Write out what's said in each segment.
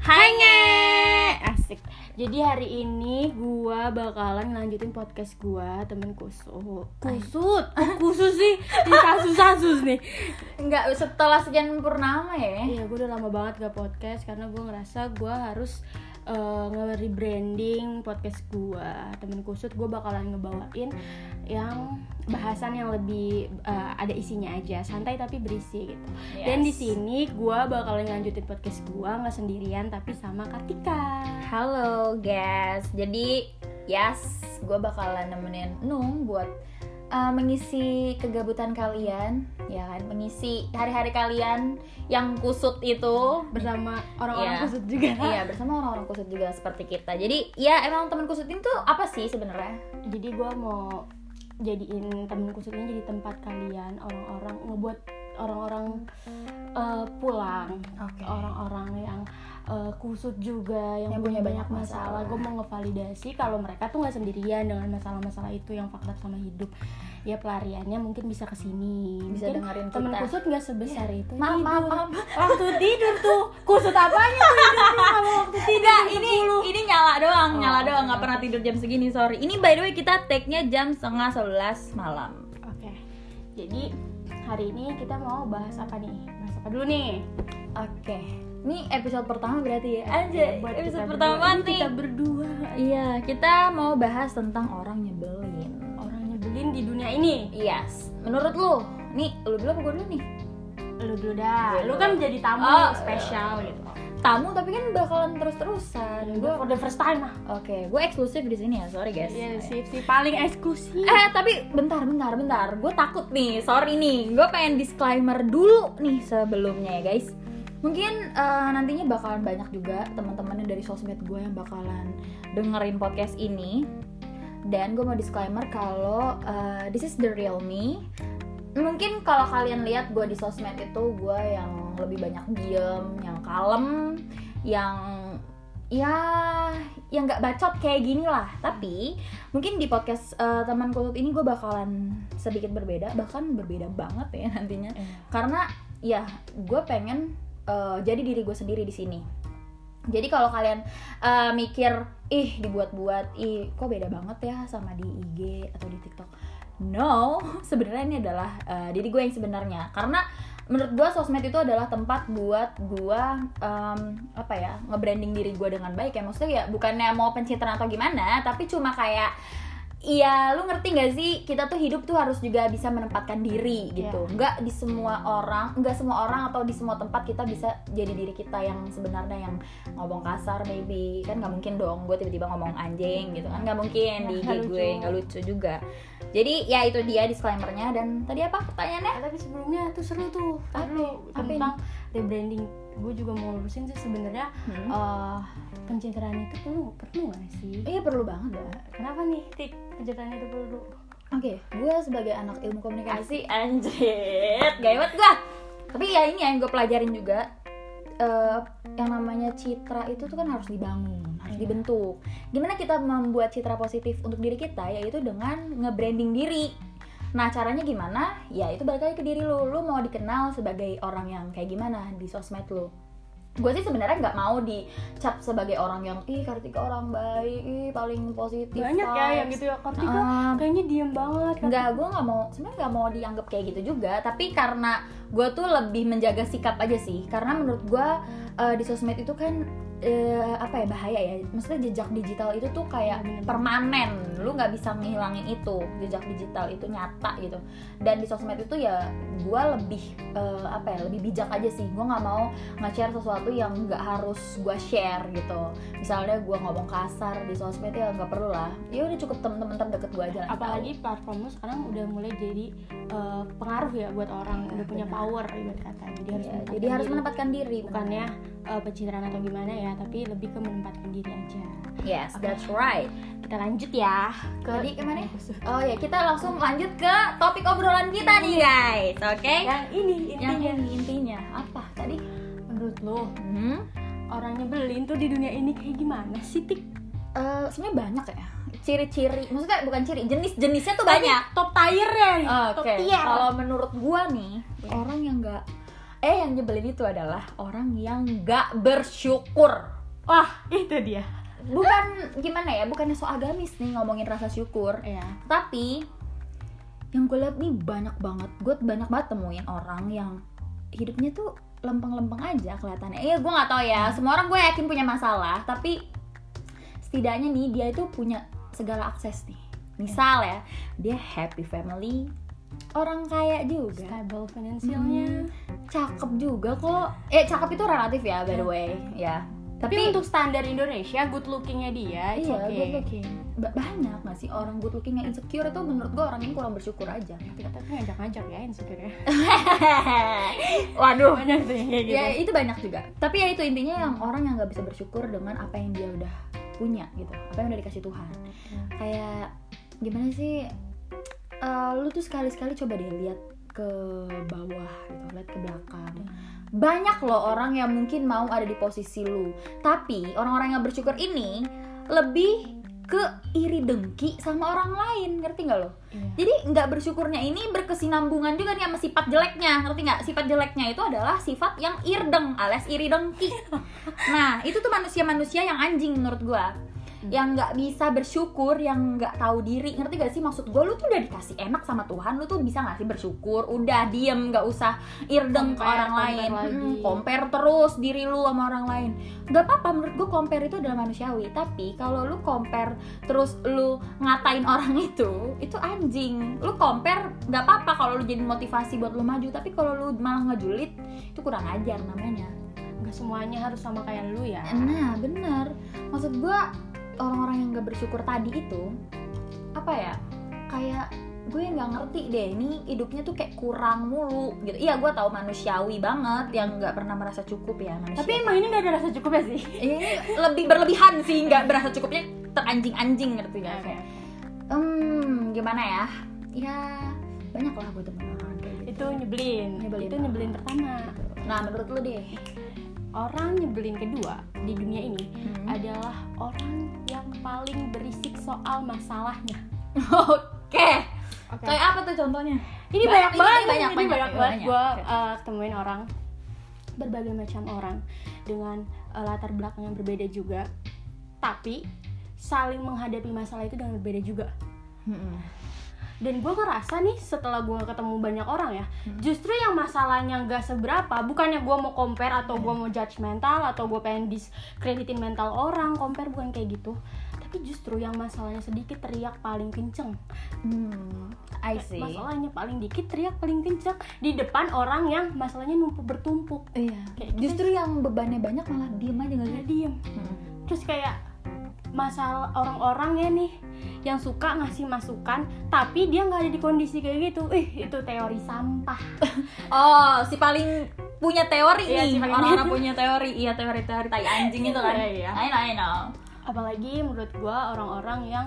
Hai nge! Asik. Jadi hari ini gua bakalan lanjutin podcast gua temen kusut sih kasus-kasus nih. Enggak, setelah sekian purnama ya. Iya, gua udah lama banget gak podcast karena gua ngerasa gua harus nge-rebranding podcast gua temen kusut. Gua bakalan ngebawain yang bahasan yang lebih ada isinya aja, santai tapi berisi gitu. Yes. Dan di sini gua bakalan lanjutin podcast gua nggak sendirian tapi sama Kartika. Halo guys. Jadi yes, gua bakalan nemenin Nung buat mengisi kegabutan kalian, ya kan? Mengisi hari-hari kalian yang kusut itu bersama orang-orang kusut juga. Iya, bersama orang-orang kusut juga seperti kita. Jadi ya emang teman kusut itu apa sih sebenarnya? Jadi gue mau jadiin teman kusutnya jadi tempat kalian, orang-orang ngebuat orang-orang pulang, okay. Orang-orang yang kusut juga yang punya banyak masalah. Gue mau ngevalidasi kalau mereka tuh nggak sendirian dengan masalah-masalah itu yang fakta sama hidup. Ya pelariannya mungkin bisa kesini, bisa mungkin dengerin kita. Temen kusut nggak sebesar itu. Maaf. Waktu tidur tuh kusut apanya tuh hidupnya sama waktu tidur. Ini nyala doang, nggak pernah tidur jam segini, sorry. Ini by the way kita take-nya jam 10:30 malam. Oke. Jadi hari ini kita mau bahas apa nih? Bahas apa dulu nih? Oke. Ini episode pertama berarti ya? Anjay, episode pertama nih. Kita berdua. Iya, kita mau bahas tentang orang nyebelin. Orang nyebelin di dunia ini? Yes. Menurut lu? Nih, lu dulu apa gue dulu nih? Lu dulu dah. Lu kan jadi tamu spesial gitu. Tamu tapi kan bakalan terus-terusan. Gue for the first time lah. Oke, gue eksklusif di sini ya. Sorry guys. Iya, sih paling eksklusif. Tapi bentar. Gue takut nih. Sorry nih. Gue pengen disclaimer dulu nih sebelumnya ya, guys. Mungkin nantinya bakalan banyak juga teman-teman dari sosmed gue yang bakalan dengerin podcast ini. Dan gue mau disclaimer kalau this is the real me. Mungkin kalau kalian lihat gue di sosmed itu gue yang lebih banyak diem, yang kalem, yang gak bacot kayak gini lah. Tapi mungkin di podcast teman kusut ini gue bakalan sedikit berbeda, bahkan berbeda banget ya nantinya. Karena ya gue pengen jadi diri gue sendiri di sini. Jadi kalau kalian mikir dibuat-buat, kok beda banget ya sama di IG atau di TikTok. No, sebenarnya ini adalah diri gue yang sebenarnya. Karena menurut gue sosmed itu adalah tempat buat gue nge-branding diri gue dengan baik ya. Maksudnya ya bukannya mau pencitraan atau gimana, tapi cuma kayak iya, lu ngerti gak sih? Kita tuh hidup tuh harus juga bisa menempatkan diri gitu. Enggak di semua orang, enggak semua orang atau di semua tempat kita bisa jadi diri kita yang sebenarnya, yang ngomong kasar maybe. Kan gak mungkin dong gue tiba-tiba ngomong anjing gitu kan. Gak mungkin di IG gue, gak lucu juga. Jadi ya itu dia disclaimer-nya. Dan tadi apa pertanyaannya? Tapi sebelumnya tuh seru tuh. Tentang rebranding. Gue juga mau lurusin sih sebenarnya pencitraan itu perlu gak sih? Iya perlu banget ya. Kenapa nih Tik? Pencitraan itu perlu. Oke, gue sebagai anak ilmu komunikasi anjir, gawat gue. Tapi ya ini yang gue pelajarin juga, yang namanya citra itu tuh kan harus dibangun, harus dibentuk. Gimana kita membuat citra positif untuk diri kita, yaitu dengan nge-branding diri. Nah caranya gimana? Ya itu balik lagi ke diri lu. Lu mau dikenal sebagai orang yang kayak gimana di sosmed lu? Gue sih sebenarnya nggak mau dicap sebagai orang yang Kartika orang baik, paling positif. Banyak vibes. Ya yang gitu ya, Kartika kayaknya diem banget. Nggak, gue nggak mau. Sebenarnya nggak mau dianggap kayak gitu juga. Tapi karena gue tuh lebih menjaga sikap aja sih. Karena menurut gue di sosmed itu kan bahaya ya. Maksudnya jejak digital itu tuh kayak permanen. Lu nggak bisa ngilangin itu. Jejak digital itu nyata gitu. Dan di sosmed itu ya gue lebih lebih bijak aja sih. Gue nggak mau nge-share sesuatu yang nggak harus gue share gitu. Misalnya gue ngomong kasar di sosmed ya nggak perlu lah. Ya udah cukup temen-temen terdekat gue aja. Apalagi platform lu sekarang udah mulai jadi pengaruh ya buat orang. Udah punya power ibarat kata. Jadi harus menempatkan diri. Bukannya pencitraan atau gimana ya, tapi lebih ke menempatkan diri aja. Yes, okay. That's right. Kita lanjut ya. Tadi kemana? Oh ya, kita langsung lanjut ke topik obrolan kita nih guys. Oke? Okay? Yang ini intinya. Apa tadi? Menurut lo, orang nyebelin tuh di dunia ini kayak gimana sih, Tik? Sebenarnya banyak ya. Ciri-ciri, maksudnya bukan ciri, jenis-jenisnya tuh banyak. Top tier ya. Oke. Okay. Kalau menurut gua nih, orang yang enggak Yang nyebelin itu adalah orang yang gak bersyukur. Wah, itu dia. Bukan gimana ya, bukannya so agamis nih ngomongin rasa syukur, iya. Tapi yang gue lihat nih banyak banget, gue banyak banget temuin orang yang hidupnya tuh lempeng-lempeng aja kelihatannya. Iya, gue nggak tahu ya. Semua orang gue yakin punya masalah, tapi setidaknya nih dia itu punya segala akses nih. Misal ya, dia happy family, orang kaya juga, stable finansialnya, cakep juga kok. Cakep itu relatif ya, by the way, ya. Tapi untuk standar Indonesia, good lookingnya dia, iya, okay. Good looking. Banyak nggak sih orang good looking yang insecure? Itu menurut gue orang yang kurang bersyukur aja. Kita tuh ngajak-ngajak ya insecure ya. Waduh, banyak tuh kayak gitu. Ya itu banyak juga. Tapi ya itu intinya yang orang yang nggak bisa bersyukur dengan apa yang dia udah punya gitu, apa yang udah dikasih Tuhan. Kayak gimana sih? Lu tuh sekali-sekali coba deh lihat ke bawah gitu, lihat ke belakang. Banyak loh orang yang mungkin mau ada di posisi lu. Tapi orang-orang yang bersyukur ini lebih ke iri dengki sama orang lain, ngerti gak lo? Iya. Jadi gak bersyukurnya ini berkesinambungan juga nih sama sifat jeleknya, ngerti gak? Sifat jeleknya itu adalah sifat yang irdeng alias iri dengki. Nah itu tuh manusia-manusia yang anjing menurut gue, yang gak bisa bersyukur, yang gak tahu diri, ngerti gak sih? Maksud gue, lu tuh udah dikasih enak sama Tuhan, lu tuh bisa gak sih bersyukur? Udah diem, gak usah irdeng ke orang lain, compare terus diri lu sama orang lain. Gak apa-apa, menurut gue compare itu adalah manusiawi. Tapi kalau lu compare terus lu ngatain orang itu anjing. Lu compare gak apa-apa kalau lu jadi motivasi buat lu maju, tapi kalau lu malah ngejulit, itu kurang ajar namanya. Gak semuanya harus sama kayak lu ya. Nah bener, maksud gue orang-orang yang gak bersyukur tadi itu apa ya, kayak gue gak ngerti deh, ini hidupnya tuh kayak kurang mulu gitu. Iya gue tahu manusiawi banget yang gak pernah merasa cukup ya manusia. Tapi emang ini gak ada rasa cukup ya sih? Ini lebih berlebihan sih, gak berasa cukupnya, teranjing-anjing ngerti gak? Kayak gimana ya? Ya banyak lah gue temen orang kayak gitu. Itu nyebelin itu nyebelin pertama gitu. Nah menurut lu deh, orang nyebelin kedua di dunia ini adalah orang yang paling berisik soal masalahnya. Oke. Kayak apa tuh contohnya? Ini banyak banget gue temuin orang, berbagai macam orang dengan latar belakang yang berbeda juga, tapi saling menghadapi masalah itu dengan berbeda juga. Dan gue ngerasa nih setelah gue ketemu banyak orang ya, justru yang masalahnya gak seberapa, bukannya gue mau compare atau gue mau judgmental atau gue pengen diskreditin mental orang, compare bukan kayak gitu, tapi justru yang masalahnya sedikit teriak paling kenceng. I see. Masalahnya paling dikit teriak paling kenceng di depan orang yang masalahnya numpuk bertumpuk. Iya. Kayak justru gitu. Yang bebannya banyak malah diem aja nggak diem. Terus kayak masalah orang-orangnya nih yang suka ngasih masukan tapi dia nggak ada di kondisi kayak gitu, itu teori sampah. Si paling punya teori nih, si orang-orang punya teori, iya teori-teori tai anjing itu kan. I know. Apalagi menurut gue orang-orang yang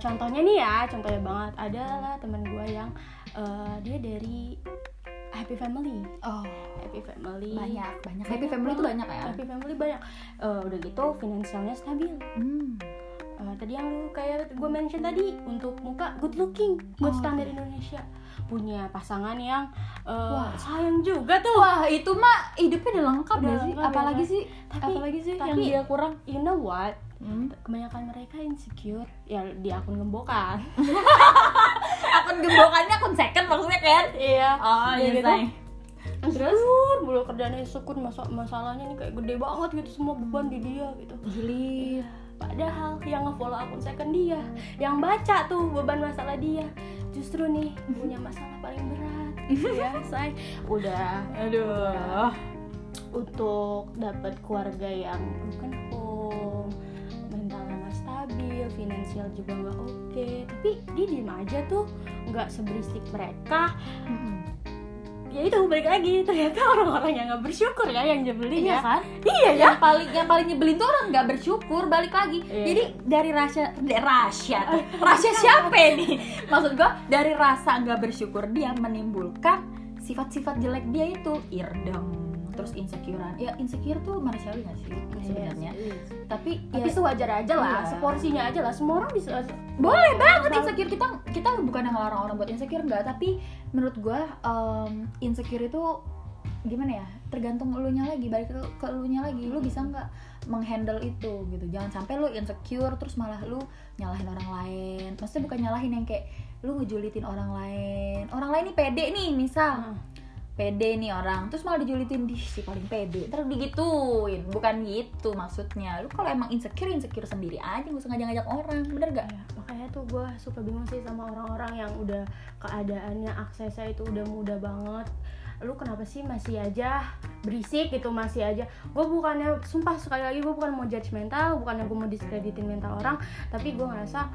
contohnya banget adalah teman gue yang dia dari Happy Family. Banyak. Happy Family itu banyak ya. Happy Family banyak. Udah gitu finansialnya stabil. Tadi yang lu kayak gue mention tadi, untuk muka good looking, good standar Indonesia. Punya pasangan yang sayang juga tuh. Wah, itu mah hidupnya udah lengkap ya sih. Apalagi sih yang dia kurang, you know what? Kebanyakan mereka insecure ya di akun gembokan. Akun gembokannya akun second maksudnya kan? Iya. Oh iya gitu. Terus bulu kerjanya insecure, masalahnya nih kayak gede banget gitu, semua beban di dia gitu. Geli. Padahal yang nge-follow akun second dia, yang baca tuh beban masalah dia, justru nih punya masalah paling berat. Ya, say. Udah. Aduh. Untuk dapat keluarga yang bukan stabil, finansial juga nggak oke, tapi dia diem aja tuh, nggak seberisik mereka. Ya itu balik lagi, ternyata orang-orang yang nggak bersyukur ya yang nyebelin ya kan? Iya ya. Yang paling nyebelin tuh orang nggak bersyukur, balik lagi. Iya. Jadi dari rasa siapa ini? Maksud gue dari rasa nggak bersyukur dia menimbulkan sifat-sifat jelek dia itu, irdeng. Terus insecurean, ya insecure tuh manusiawi nggak sih sebenarnya, yes. tapi itu wajar aja lah, iya. Seporsinya aja lah, semua orang bisa, boleh banget insecure. Kita bukan ngelarang orang buat insecure nggak, tapi menurut gue insecure itu gimana ya, tergantung elunya lagi, balik ke elunya lagi, lu bisa nggak menghandle itu gitu. Jangan sampai lu insecure terus malah lu nyalahin orang lain. Maksudnya bukan nyalahin yang kayak lu ngejulitin orang lain. Orang lain nih pede nih, misal pede nih orang, terus malah dijulitin, dih si paling pede, terus digituin. Bukan gitu maksudnya. Lu kalau emang insecure sendiri aja, nggak usah ngajak-ngajak orang, bener gak? Ya, makanya tuh gue suka bingung sih sama orang-orang yang udah keadaannya aksesnya itu udah mudah banget. Lu kenapa sih masih aja berisik gitu, masih aja. Gue bukannya, sumpah sekali lagi, gue bukan mau judgemental, bukannya gue mau diskreditin mental orang, tapi gue ngerasa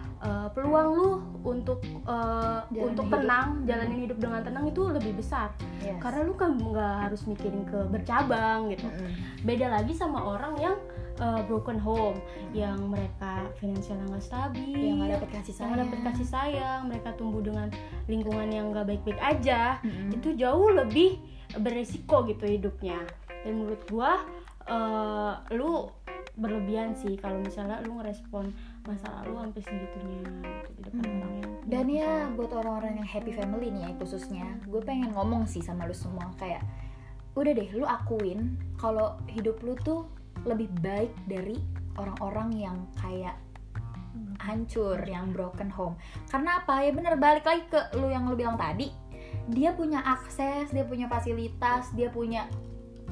peluang lu untuk tenang, jalanin hidup dengan tenang itu lebih besar. Yes. Karena lu kan nggak harus mikirin ke bercabang gitu. Beda lagi sama orang yang broken home, yang mereka finansialnya nggak stabil, yang nggak dapet kasih sayang, mereka tumbuh dengan lingkungan yang nggak baik-baik aja, itu jauh lebih beresiko gitu hidupnya. Dan menurut gua, lu berlebihan sih kalau misalnya lu ngerespon masalah lu sampai segitunya gitu di depan orang yang. Dan ya buat orang-orang yang happy family nih ya, khususnya, gue pengen ngomong sih sama lu semua kayak, udah deh, lu akuin kalau hidup lu tuh lebih baik dari orang-orang yang kayak hancur, yang broken home. Karena apa? Ya bener, balik lagi ke lu yang lu bilang tadi, dia punya akses, dia punya fasilitas, dia punya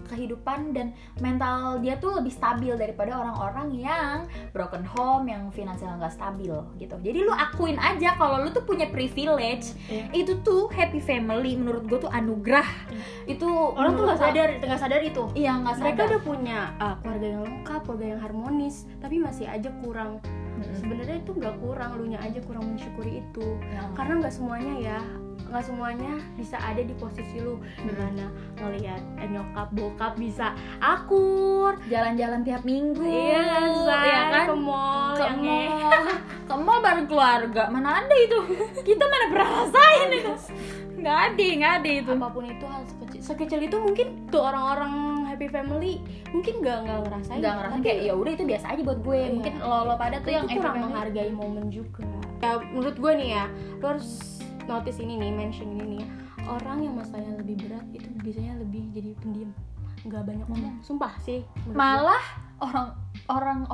kehidupan, dan mental dia tuh lebih stabil daripada orang-orang yang broken home, yang finansial gak stabil gitu. Jadi lu akuin aja kalau lu tuh punya privilege. Itu tuh happy family menurut gue tuh anugerah. Itu orang tuh gak sadar itu. Iya, gak sadar. Mereka udah punya keluarga yang lengkap, keluarga yang harmonis, tapi masih aja kurang. Sebenarnya itu gak kurang, lunya aja kurang mensyukuri itu. Karena gak semuanya bisa ada di posisi lu, dimana ngelihat nyokap bokap bisa akur jalan-jalan tiap minggu, iya kan? ke mall bareng keluarga. Mana ada itu, kita mana pernah rasain itu. Nggak ada itu. Apapun itu, hal sekecil itu mungkin tuh orang-orang happy family mungkin nggak ngerasain. Nggak ngerasain kayak ya udah itu biasa aja buat gue. Iya. Mungkin lo pada tuh yang kurang menghargai momen juga. Ya menurut gue nih ya, lo harus notice ini nih, mention ini nih, orang yang masalahnya lebih berat itu biasanya lebih jadi pendiam, nggak banyak ngomong. Sumpah sih. Malah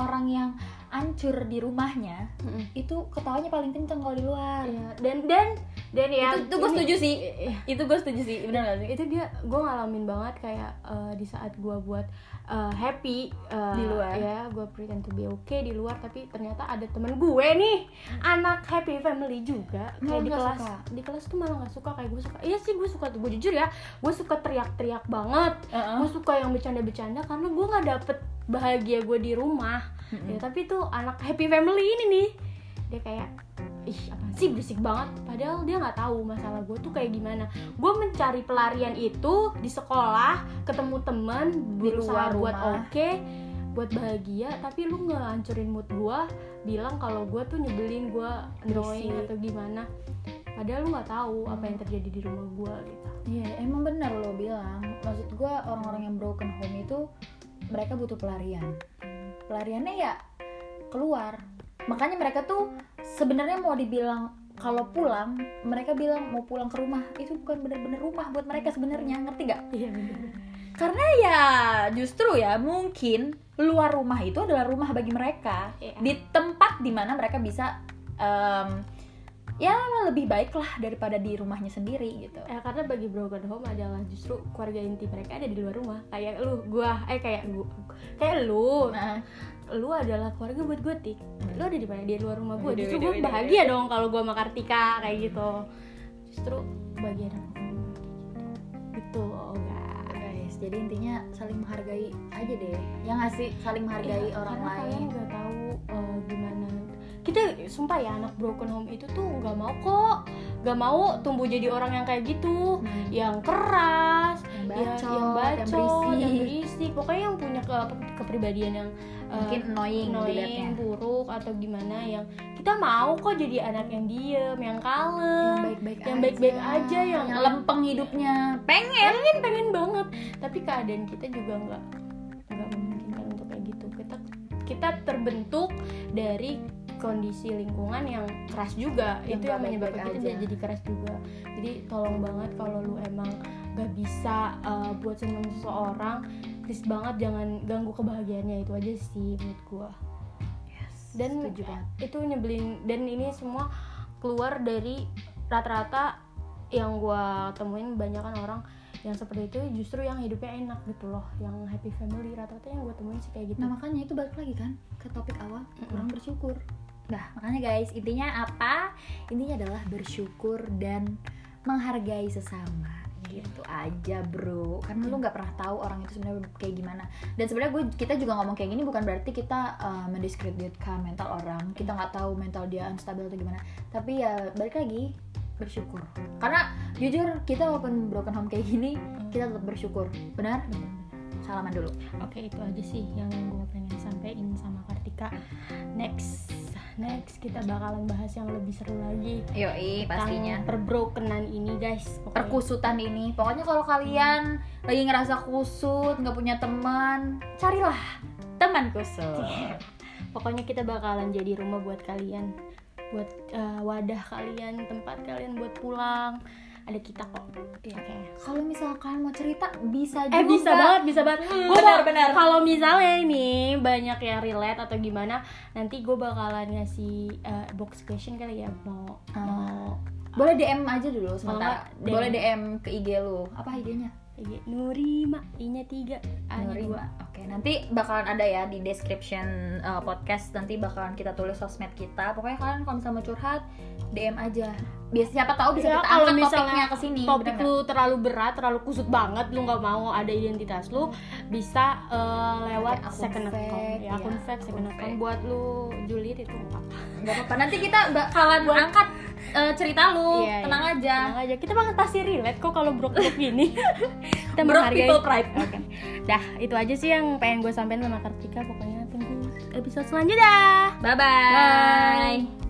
orang yang hancur di rumahnya itu ketawanya paling kenceng kalau di luar. Ya. Dan ya itu gue setuju sih. Itu gue setuju sih, benar nggak sih? Itu dia, gue ngalamin banget kayak di saat gue buat happy di luar. Ya, gue pretend to be okay di luar, tapi ternyata ada temen gue nih, anak happy family juga, kayak di kelas suka. Di kelas tuh malah nggak suka kayak gue suka. Iya sih gue suka tuh, gue jujur ya, gue suka teriak-teriak banget. Gue suka yang bercanda-bercanda karena gue nggak dapet bahagia gue di rumah. Ya, tapi tuh anak happy family ini nih, dia kayak apaan sih berisik banget, padahal dia nggak tahu masalah gue tuh kayak gimana. Gue mencari pelarian itu di sekolah, ketemu temen, berusaha buat buat bahagia, tapi lu ngehancurin mood gue, bilang kalau gue tuh nyebelin, gue annoying atau gimana, padahal lu nggak tahu apa yang terjadi di rumah gue gitu. Iya, emang benar lo bilang. Maksud gue orang-orang yang broken home itu mereka butuh pelariannya ya keluar. Makanya mereka tuh sebenarnya mau dibilang kalau pulang, mereka bilang mau pulang ke rumah, itu bukan benar-benar rumah buat mereka sebenarnya, ngerti nggak? Iya, benar. Karena ya justru ya mungkin luar rumah itu adalah rumah bagi mereka, di tempat dimana mereka bisa ya lebih baik lah daripada di rumahnya sendiri gitu. Karena bagi broken home adalah justru keluarga inti mereka ada di luar rumah. Kayak lu, gua, kayak lu. Nah, lu adalah keluarga buat gue, Tik. Lu ada di mana? Di luar rumah gue. Justru gue bahagia dong kalau gue sama Kartika kayak gitu. Justru bahagia dong. Gitu, guys. Jadi intinya saling menghargai aja deh. Ya nggak sih? Saling menghargai orang lain. Kalian nggak tahu gimana. Kita sumpah ya, anak broken home itu tuh nggak mau tumbuh jadi orang yang kayak gitu, yang keras, yang bacot, yang berisik, pokoknya yang punya kepribadian yang mungkin annoying buruk atau gimana. Yang kita mau kok jadi anak yang diem, yang kalem, yang baik-baik aja, yang lempeng hidupnya, pengen banget, tapi keadaan kita juga nggak memungkinkan untuk kayak gitu. Kita terbentuk dari kondisi lingkungan yang keras juga, itu yang menyebabkan kita jadi keras juga. Jadi tolong banget kalau lu emang gak bisa buat seneng seseorang, please banget jangan ganggu kebahagiaannya. Itu aja sih menurut gue. Dan itu nyebelin, dan ini semua keluar dari rata-rata yang gue temuin, kebanyakan orang yang seperti itu justru yang hidupnya enak gitu loh, yang happy family rata-rata yang gue temuin sih kayak gitu. Nah makanya itu balik lagi kan ke topik awal, kurang bersyukur. Nah makanya guys, intinya apa? Intinya adalah bersyukur dan menghargai sesama, gitu aja bro. Karena lu nggak pernah tahu orang itu sebenarnya kayak gimana. Dan sebenarnya kita juga ngomong kayak gini bukan berarti kita mendiskreditkan mental orang. Kita nggak tahu mental dia unstable atau gimana. Tapi ya balik lagi bersyukur. Karena jujur kita walaupun broken home kayak gini, kita tetap bersyukur. Benar? Salaman dulu. Oke, itu aja sih yang gue pengen sampein sama Kartika. Next kita bakalan bahas yang lebih seru lagi. Yoi, pastinya. Perbrokenan ini guys, perkusutan ini. Pokoknya kalau kalian lagi ngerasa kusut, nggak punya teman, carilah teman kusut. Pokoknya kita bakalan jadi rumah buat kalian, buat wadah kalian, tempat kalian buat pulang. Ada kita kok. Iya. Okay. Kalau misalkan mau cerita bisa juga. Bisa banget. Benar. Kalau misalnya ini banyak yang relate atau gimana, nanti gue bakalan ngasih box question kali ya. Mau boleh DM aja dulu sebentar. Boleh DM ke IG lu. Apa IG-nya? IG Nurima, I-nya 3, A-nya 2. Oke, nanti bakalan ada ya di description podcast. Nanti bakalan kita tulis sosmed kita. Pokoknya kalian kalau misalnya mau curhat, DM aja. Biasanya siapa tahu bisa ya, kita angkat topiknya ke sini. Topik lu terlalu berat, terlalu kusut banget, lu enggak mau ada identitas lu, bisa lewat second account. Ya, akun fake second account buat lu julid itu enggak apa-apa. Nanti kita bakalan angkat cerita lu. Tenang aja. Kita banget pasti relate kok kalau brok-brok gini. Kita menghargai people pride. Okay. Dah, itu aja sih yang pengen gue sampein sama Kartika. Pokoknya tunggu episode selanjutnya. Bye-bye. Bye.